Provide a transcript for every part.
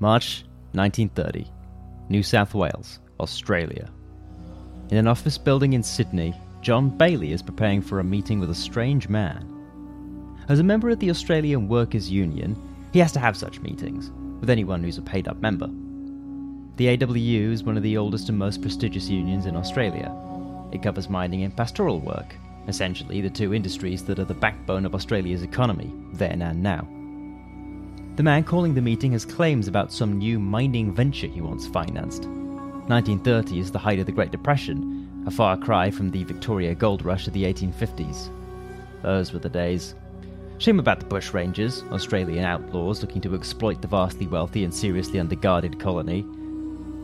March 1930, New South Wales, Australia. In an office building in Sydney, John Bailey is preparing for a meeting with a strange man. As a member of the Australian Workers' Union, he has to have such meetings with anyone who's a paid-up member. The AWU is one of the oldest and most prestigious unions in Australia. It covers mining and pastoral work, essentially the two industries that are the backbone of Australia's economy, then and now. The man calling the meeting has claims about some new mining venture he wants financed. 1930 is the height of the Great Depression, a far cry from the Victoria Gold Rush of the 1850s. Those were the days. Shame about the bushrangers, Australian outlaws looking to exploit the vastly wealthy and seriously underguarded colony.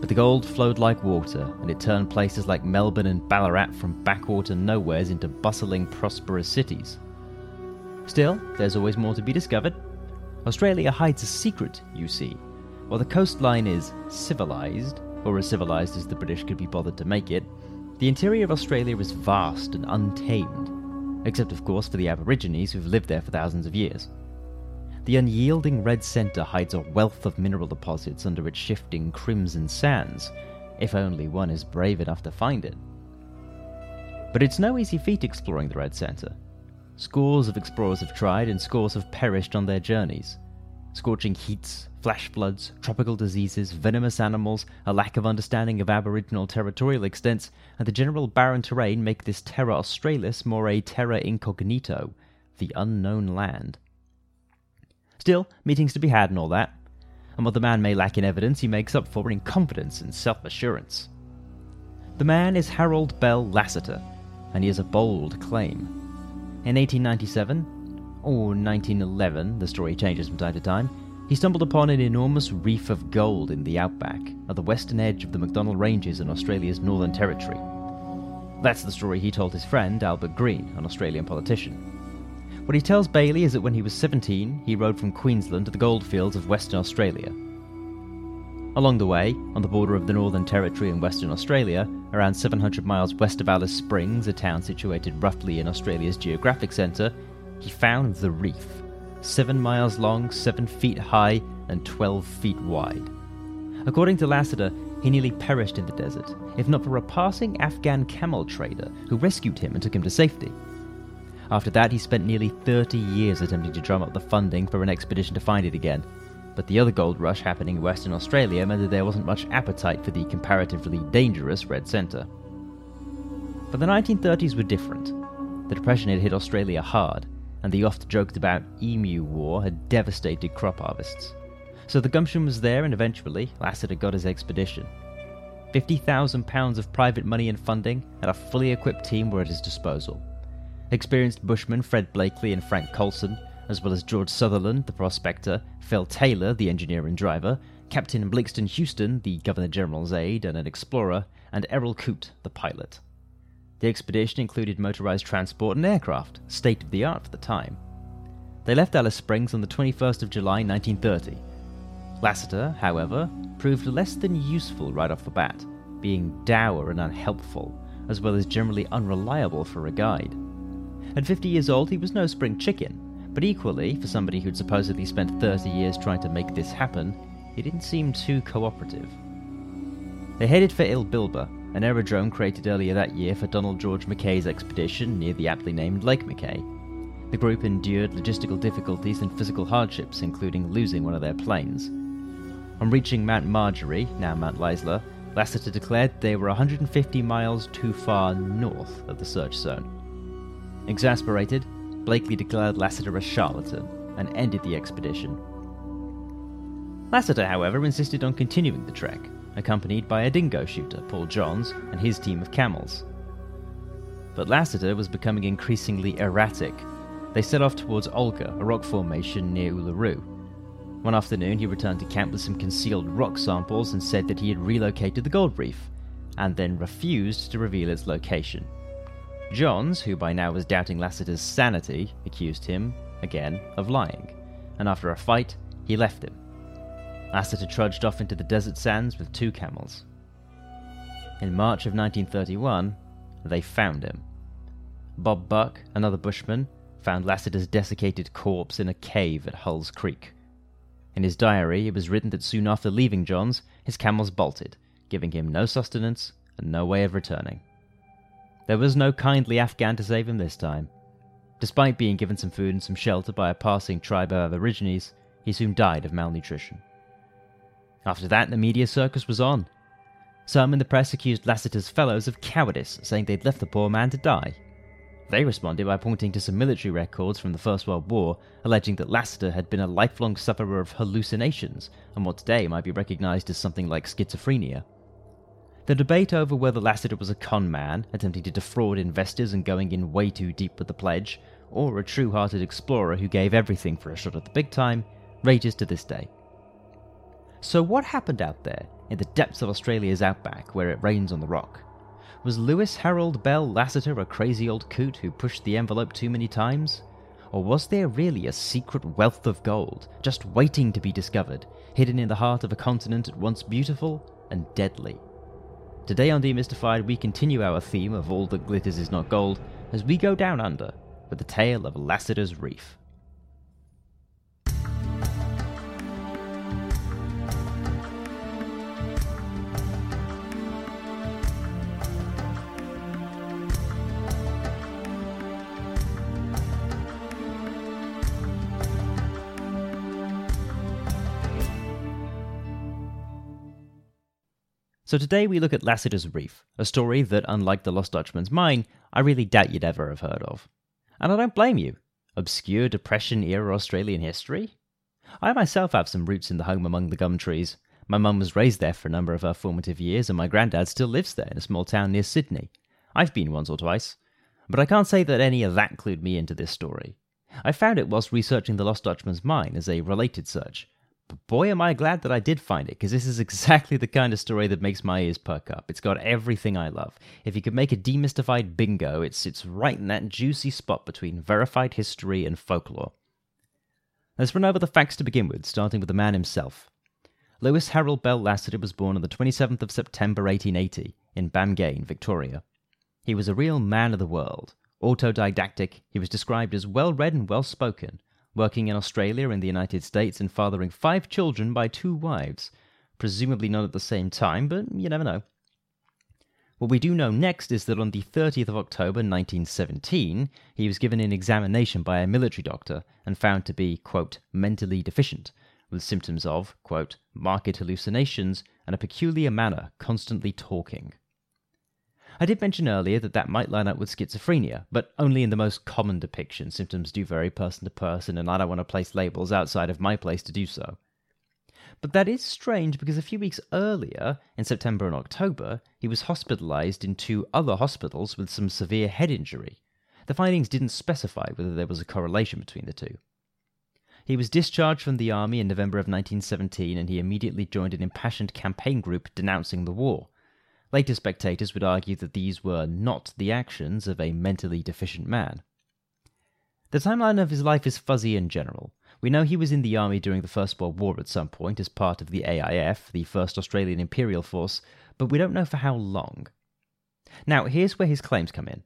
But the gold flowed like water, and it turned places like Melbourne and Ballarat from backwater nowheres into bustling, prosperous cities. Still, there's always more to be discovered. Australia hides a secret, you see. While the coastline is civilised, or as civilised as the British could be bothered to make it, the interior of Australia is vast and untamed, except of course for the Aborigines who've lived there for thousands of years. The unyielding red centre hides a wealth of mineral deposits under its shifting crimson sands, if only one is brave enough to find it. But it's no easy feat exploring the red centre. Scores of explorers have tried, and scores have perished on their journeys. Scorching heats, flash floods, tropical diseases, venomous animals, a lack of understanding of Aboriginal territorial extents, and the general barren terrain make this Terra Australis more a terra incognito, the unknown land. Still, meetings to be had and all that. And what the man may lack in evidence, he makes up for in confidence and self-assurance. The man is Harold Bell Lasseter, and he has a bold claim. In 1897, or 1911, the story changes from time to time, he stumbled upon an enormous reef of gold in the outback, at the western edge of the McDonnell Ranges in Australia's Northern Territory. That's the story he told his friend, Albert Green, an Australian politician. What he tells Bailey is that when he was 17, he rode from Queensland to the goldfields of Western Australia. Along the way, on the border of the Northern Territory and Western Australia, around 700 miles west of Alice Springs, a town situated roughly in Australia's geographic centre, he found the reef, 7 miles long, 7 feet high, and 12 feet wide. According to Lasseter, he nearly perished in the desert, if not for a passing Afghan camel trader who rescued him and took him to safety. After that, he spent nearly 30 years attempting to drum up the funding for an expedition to find it again. But the other gold rush happening in Western Australia meant that there wasn't much appetite for the comparatively dangerous red centre. But the 1930s were different. The Depression had hit Australia hard, and the oft-joked about emu war had devastated crop harvests. So the gumption was there, and eventually Lasseter got his expedition. £50,000 of private money and funding, and a fully equipped team were at his disposal. Experienced bushmen Fred Blakely and Frank Coulson, as well as George Sutherland, the prospector, Phil Taylor, the engineer and driver, Captain Blixton Houston, the Governor-General's aide and an explorer, and Errol Coote, the pilot. The expedition included motorised transport and aircraft, state-of-the-art for the time. They left Alice Springs on the 21st of July 1930. Lasseter, however, proved less than useful right off the bat, being dour and unhelpful, as well as generally unreliable for a guide. At 50 years old, he was no spring chicken, but equally, for somebody who'd supposedly spent 30 years trying to make this happen, he didn't seem too cooperative. They headed for Il Bilba, an aerodrome created earlier that year for Donald George Mackay's expedition near the aptly named Lake McKay. The group endured logistical difficulties and physical hardships, including losing one of their planes. On reaching Mount Marjorie, now Mount Leisler, Lasseter declared they were 150 miles too far north of the search zone. Exasperated, Blakely declared Lasseter a charlatan and ended the expedition. Lasseter, however, insisted on continuing the trek, accompanied by a dingo shooter, Paul Johns, and his team of camels. But Lasseter was becoming increasingly erratic. They set off towards Olga, a rock formation near Uluru. One afternoon, he returned to camp with some concealed rock samples and said that he had relocated the gold reef, and then refused to reveal its location. Johns, who by now was doubting Lasseter's sanity, accused him, again, of lying, and after a fight, he left him. Lasseter trudged off into the desert sands with two camels. In March of 1931, they found him. Bob Buck, another bushman, found Lasseter's desiccated corpse in a cave at Hull's Creek. In his diary, it was written that soon after leaving Johns, his camels bolted, giving him no sustenance and no way of returning. There was no kindly Afghan to save him this time. Despite being given some food and some shelter by a passing tribe of Aborigines, he soon died of malnutrition. After that, the media circus was on. Some in the press accused Lasseter's fellows of cowardice, saying they'd left the poor man to die. They responded by pointing to some military records from the First World War, alleging that Lasseter had been a lifelong sufferer of hallucinations, and what today might be recognised as something like schizophrenia. The debate over whether Lasseter was a con man, attempting to defraud investors and going in way too deep with the pledge, or a true-hearted explorer who gave everything for a shot at the big time, rages to this day. So what happened out there, in the depths of Australia's outback, where it rains on the rock? Was Lewis Harold Bell Lasseter a crazy old coot who pushed the envelope too many times? Or was there really a secret wealth of gold, just waiting to be discovered, hidden in the heart of a continent at once beautiful and deadly? Today on Demystified, we continue our theme of all that glitters is not gold, as we go down under with the tale of Lasseter's Reef. So today we look at Lasseter's Reef, a story that, unlike the Lost Dutchman's Mine, I really doubt you'd ever have heard of. And I don't blame you. Obscure Depression-era Australian history? I myself have some roots in the home among the gum trees. My mum was raised there for a number of her formative years, and my granddad still lives there in a small town near Sydney. I've been once or twice, but I can't say that any of that clued me into this story. I found it whilst researching the Lost Dutchman's Mine as a related search. But boy, am I glad that I did find it, because this is exactly the kind of story that makes my ears perk up. It's got everything I love. If you could make a demystified bingo, it sits right in that juicy spot between verified history and folklore. Let's run over the facts to begin with, starting with the man himself. Lewis Harold Bell Lasseter was born on the 27th of September 1880 in Bangay, Victoria. He was a real man of the world. Autodidactic, he was described as well-read and well-spoken, working in Australia and the United States and fathering 5 children by 2 wives, presumably not at the same time, but you never know. What we do know next is that on the 30th of October 1917, he was given an examination by a military doctor and found to be, quote, mentally deficient, with symptoms of, quote, marked hallucinations and a peculiar manner, constantly talking. I did mention earlier that might line up with schizophrenia, but only in the most common depiction. Symptoms do vary person to person, and I don't want to place labels outside of my place to do so. But that is strange, because a few weeks earlier, in September and October, he was hospitalised in 2 other hospitals with some severe head injury. The findings didn't specify whether there was a correlation between the 2. He was discharged from the army in November of 1917, and he immediately joined an impassioned campaign group denouncing the war. Later spectators would argue that these were not the actions of a mentally deficient man. The timeline of his life is fuzzy in general. We know he was in the army during the First World War at some point as part of the AIF, the First Australian Imperial Force, but we don't know for how long. Now, here's where his claims come in.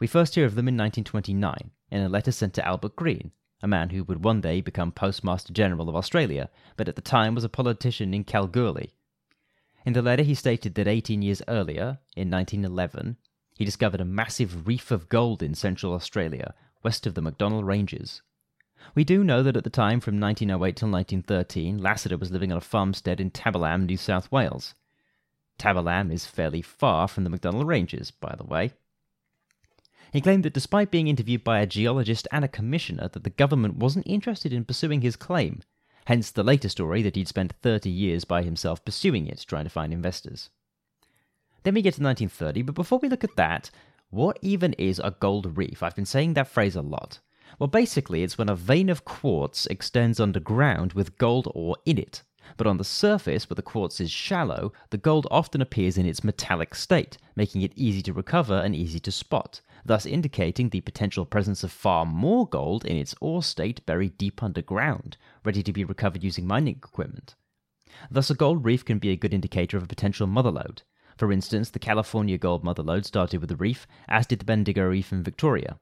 We first hear of them in 1929, in a letter sent to Albert Green, a man who would one day become Postmaster General of Australia, but at the time was a politician in Kalgoorlie. In the letter, he stated that 18 years earlier, in 1911, he discovered a massive reef of gold in Central Australia, west of the McDonnell Ranges. We do know that at the time from 1908 till 1913, Lasseter was living on a farmstead in Tabalam, New South Wales. Tabalam is fairly far from the McDonnell Ranges, by the way. He claimed that despite being interviewed by a geologist and a commissioner, that the government wasn't interested in pursuing his claim, hence the later story that he'd spent 30 years by himself pursuing it, trying to find investors. Then we get to 1930, but before we look at that, what even is a gold reef? I've been saying that phrase a lot. Well, basically, it's when a vein of quartz extends underground with gold ore in it. But on the surface, where the quartz is shallow, the gold often appears in its metallic state, making it easy to recover and easy to spot, thus indicating the potential presence of far more gold in its ore state buried deep underground, ready to be recovered using mining equipment. Thus, a gold reef can be a good indicator of a potential motherlode. For instance, the California gold motherlode started with a reef, as did the Bendigo reef in Victoria.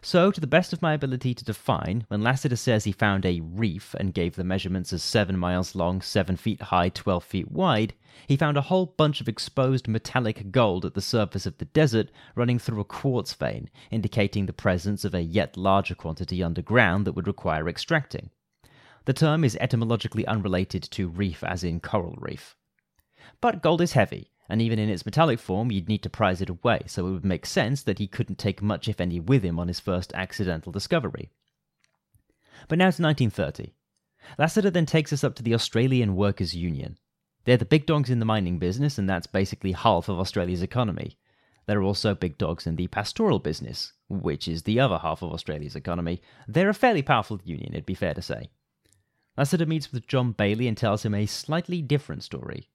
So, to the best of my ability to define, when Lasseter says he found a reef and gave the measurements as 7 miles long, 7 feet high, 12 feet wide, he found a whole bunch of exposed metallic gold at the surface of the desert running through a quartz vein, indicating the presence of a yet larger quantity underground that would require extracting. The term is etymologically unrelated to reef as in coral reef. But gold is heavy, and even in its metallic form you'd need to prize it away, so it would make sense that he couldn't take much if any with him on his first accidental discovery. But now to 1930. Lasseter then takes us up to the Australian Workers' Union. They're the big dogs in the mining business, and that's basically half of Australia's economy. They're also big dogs in the pastoral business, which is the other half of Australia's economy. They're a fairly powerful union, it'd be fair to say. Lasseter meets with John Bailey and tells him a slightly different story.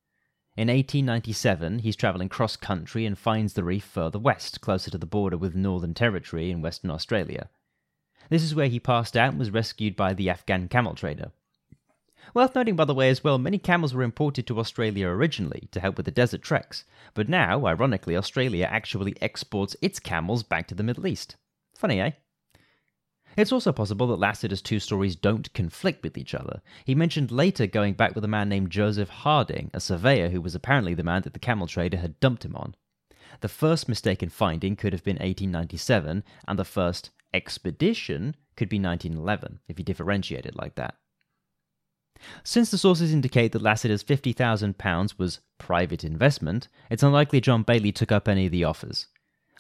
In 1897, he's travelling cross-country and finds the reef further west, closer to the border with Northern Territory in Western Australia. This is where he passed out and was rescued by the Afghan camel trader. Worth noting, by the way, as well, many camels were imported to Australia originally to help with the desert treks, but now, ironically, Australia actually exports its camels back to the Middle East. Funny, eh? It's also possible that Lasseter's two stories don't conflict with each other. He mentioned later going back with a man named Joseph Harding, a surveyor who was apparently the man that the camel trader had dumped him on. The first mistaken finding could have been 1897, and the first expedition could be 1911, if you differentiate it like that. Since the sources indicate that Lasseter's £50,000 was private investment, it's unlikely John Bailey took up any of the offers.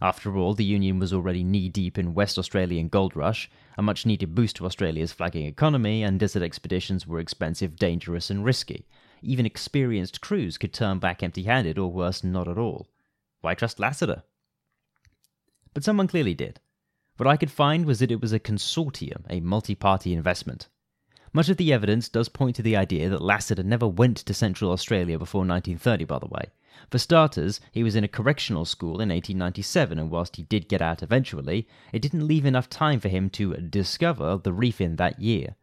After all, the Union was already knee-deep in West Australian gold rush, a much-needed boost to Australia's flagging economy, and desert expeditions were expensive, dangerous, and risky. Even experienced crews could turn back empty-handed, or worse, not at all. Why trust Lasseter? But someone clearly did. What I could find was that it was a consortium, a multi-party investment. Much of the evidence does point to the idea that Lasseter never went to Central Australia before 1930, by the way. For starters, he was in a correctional school in 1897, and whilst he did get out eventually, it didn't leave enough time for him to discover the reef in that year.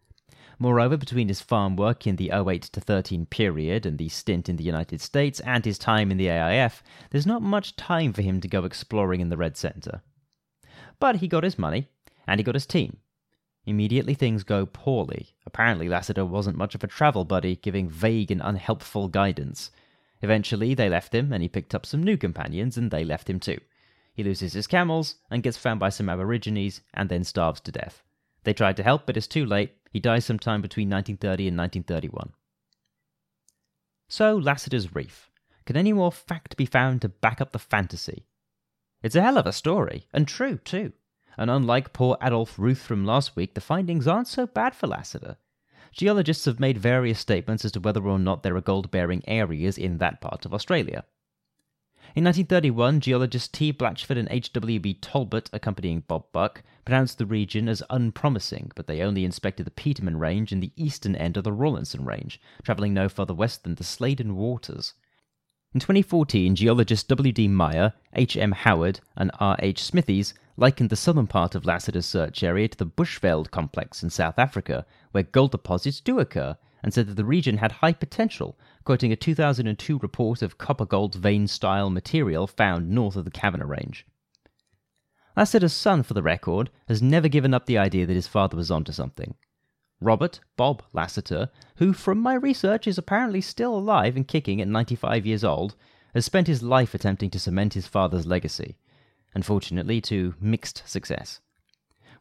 Moreover, between his farm work in the 08 to 13 period and the stint in the United States and his time in the AIF, there's not much time for him to go exploring in the Red Centre. But he got his money, and he got his team. Immediately things go poorly. Apparently Lasseter wasn't much of a travel buddy, giving vague and unhelpful guidance. Eventually, they left him, and he picked up some new companions, and they left him too. He loses his camels, and gets found by some Aborigines, and then starves to death. They tried to help, but it's too late. He dies sometime between 1930 and 1931. So, Lasseter's Reef. Can any more fact be found to back up the fantasy? It's a hell of a story, and true too. And unlike poor Adolf Ruth from last week, the findings aren't so bad for Lasseter. Geologists have made various statements as to whether or not there are gold-bearing areas in that part of Australia. In 1931, geologists T. Blatchford and H.W.B. Talbot, accompanying Bob Buck, pronounced the region as unpromising, but they only inspected the Peterman Range and the eastern end of the Rawlinson Range, travelling no further west than the Sladen Waters. In 2014, geologists W.D. Meyer, H.M. Howard, and R.H. Smithies likened the southern part of Lasseter's search area to the Bushveld complex in South Africa, where gold deposits do occur, and said that the region had high potential, quoting a 2002 report of copper-gold vein-style material found north of the Cavanagh Range. Lasseter's son, for the record, has never given up the idea that his father was onto something. Robert Bob Lasseter, who from my research is apparently still alive and kicking at 95 years old, has spent his life attempting to cement his father's legacy. Unfortunately, to mixed success.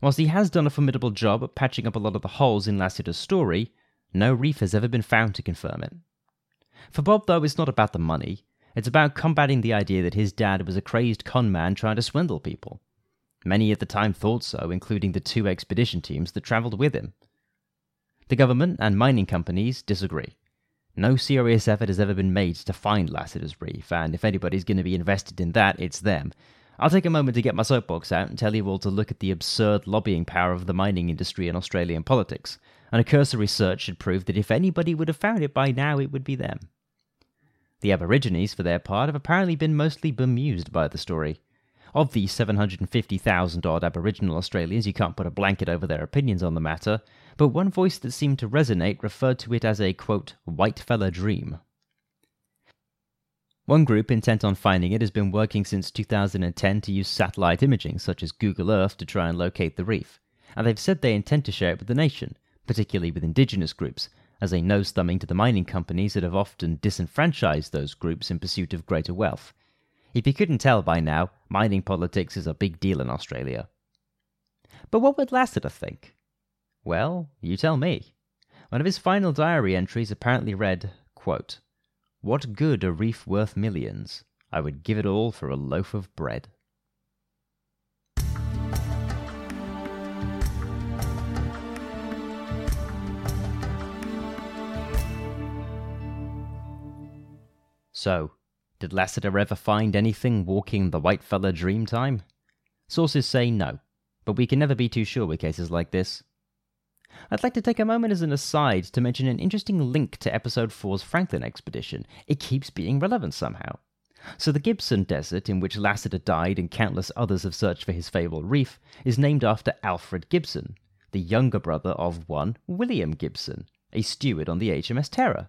Whilst he has done a formidable job at patching up a lot of the holes in Lasseter's story, no reef has ever been found to confirm it. For Bob, though, it's not about the money. It's about combating the idea that his dad was a crazed con man trying to swindle people. Many at the time thought so, including the two expedition teams that travelled with him. The government and mining companies disagree. No serious effort has ever been made to find Lasseter's Reef, and if anybody's going to be invested in that, it's them. I'll take a moment to get my soapbox out and tell you all to look at the absurd lobbying power of the mining industry in Australian politics, and a cursory search should prove that if anybody would have found it by now, it would be them. The Aborigines, for their part, have apparently been mostly bemused by the story. Of the 750,000-odd Aboriginal Australians, you can't put a blanket over their opinions on the matter, but one voice that seemed to resonate referred to it as a, quote, whitefella dream. One group intent on finding it has been working since 2010 to use satellite imaging, such as Google Earth, to try and locate the reef, and they've said they intend to share it with the nation, particularly with indigenous groups, as a nose-thumbing to the mining companies that have often disenfranchised those groups in pursuit of greater wealth. If you couldn't tell by now, mining politics is a big deal in Australia. But what would Lasseter think? Well, you tell me. One of his final diary entries apparently read, quote, "What good a reef worth millions? I would give it all for a loaf of bread." So, did Lasseter ever find anything walking the whitefella dream time? Sources say no, but we can never be too sure with cases like this. I'd like to take a moment as an aside to mention an interesting link to Episode 4's Franklin expedition. It keeps being relevant somehow. So the Gibson Desert, in which Lasseter died and countless others have searched for his fabled reef, is named after Alfred Gibson, the younger brother of one William Gibson, a steward on the HMS Terror.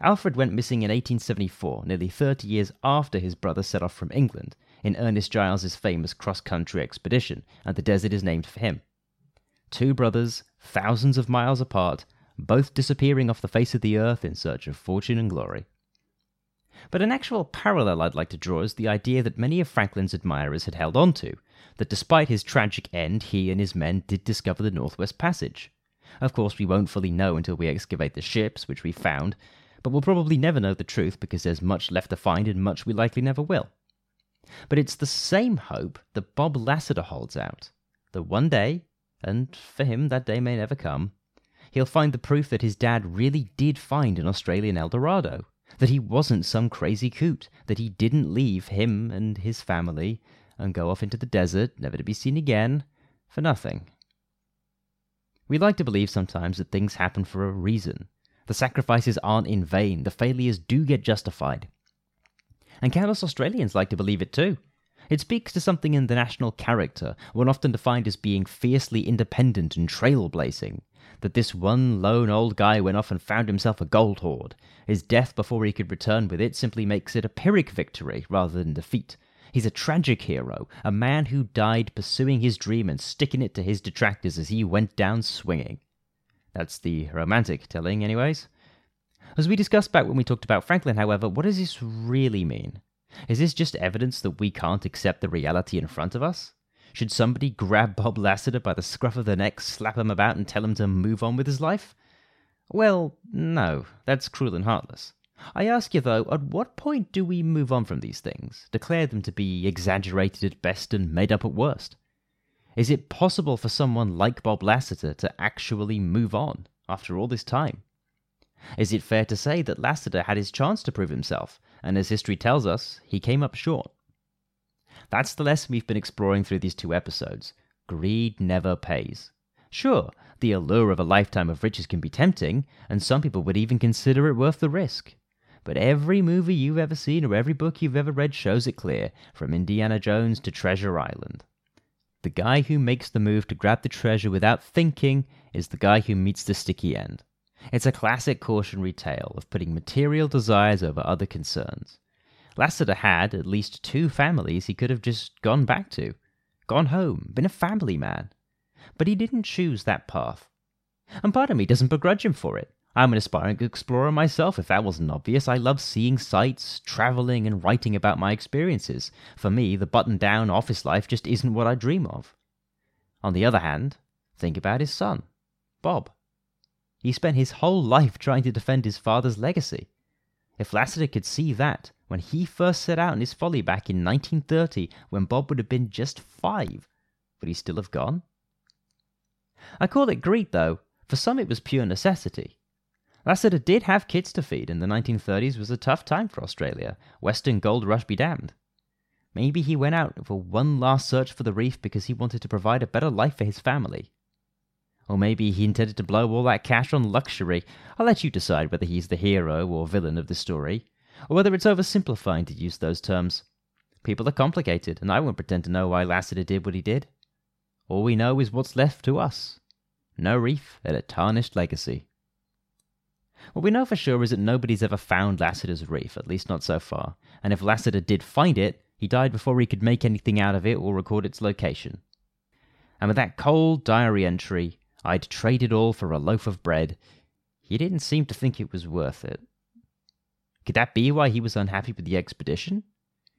Alfred went missing in 1874, nearly 30 years after his brother set off from England, in Ernest Giles's famous cross-country expedition, and the desert is named for him. Two brothers, thousands of miles apart, both disappearing off the face of the earth in search of fortune and glory. But an actual parallel I'd like to draw is the idea that many of Franklin's admirers had held on to, that despite his tragic end, he and his men did discover the Northwest Passage. Of course, we won't fully know until we excavate the ships, which we found, but we'll probably never know the truth because there's much left to find and much we likely never will. But it's the same hope that Bob Lasseter holds out, that one day, and for him that day may never come, he'll find the proof that his dad really did find an Australian El Dorado, that he wasn't some crazy coot, that he didn't leave him and his family and go off into the desert, never to be seen again, for nothing. We like to believe sometimes that things happen for a reason. The sacrifices aren't in vain, the failures do get justified. And countless Australians like to believe it too. It speaks to something in the national character, one often defined as being fiercely independent and trailblazing, that this one lone old guy went off and found himself a gold hoard. His death before he could return with it simply makes it a Pyrrhic victory rather than defeat. He's a tragic hero, a man who died pursuing his dream and sticking it to his detractors as he went down swinging. That's the romantic telling, anyways. As we discussed back when we talked about Franklin, however, what does this really mean? Is this just evidence that we can't accept the reality in front of us? Should somebody grab Bob Lasseter by the scruff of the neck, slap him about, and tell him to move on with his life? Well, no, that's cruel and heartless. I ask you, though, at what point do we move on from these things, declare them to be exaggerated at best and made up at worst? Is it possible for someone like Bob Lasseter to actually move on after all this time? Is it fair to say that Lasseter had his chance to prove himself, and as history tells us, he came up short? That's the lesson we've been exploring through these two episodes. Greed never pays. Sure, the allure of a lifetime of riches can be tempting, and some people would even consider it worth the risk. But every movie you've ever seen or every book you've ever read shows it clear, from Indiana Jones to Treasure Island. The guy who makes the move to grab the treasure without thinking is the guy who meets the sticky end. It's a classic cautionary tale of putting material desires over other concerns. Lasseter had at least two families he could have just gone back to, gone home, been a family man. But he didn't choose that path. And part of me doesn't begrudge him for it. I'm an aspiring explorer myself, if that wasn't obvious. I love seeing sights, travelling and writing about my experiences. For me, the button-down office life just isn't what I dream of. On the other hand, think about his son, Bob. He spent his whole life trying to defend his father's legacy. If Lasseter could see that, when he first set out on his folly back in 1930, when Bob would have been just 5, would he still have gone? I call it greed, though. For some it was pure necessity. Lasseter did have kids to feed, and the 1930s was a tough time for Australia. Western gold rush be damned. Maybe he went out for one last search for the reef because he wanted to provide a better life for his family. Or maybe he intended to blow all that cash on luxury. I'll let you decide whether he's the hero or villain of this story, or whether it's oversimplifying to use those terms. People are complicated, and I won't pretend to know why Lasseter did what he did. All we know is what's left to us. No reef and a tarnished legacy. What we know for sure is that nobody's ever found Lasseter's Reef, at least not so far, and if Lasseter did find it, he died before he could make anything out of it or record its location. And with that cold diary entry, I'd trade it all for a loaf of bread, he didn't seem to think it was worth it. Could that be why he was unhappy with the expedition?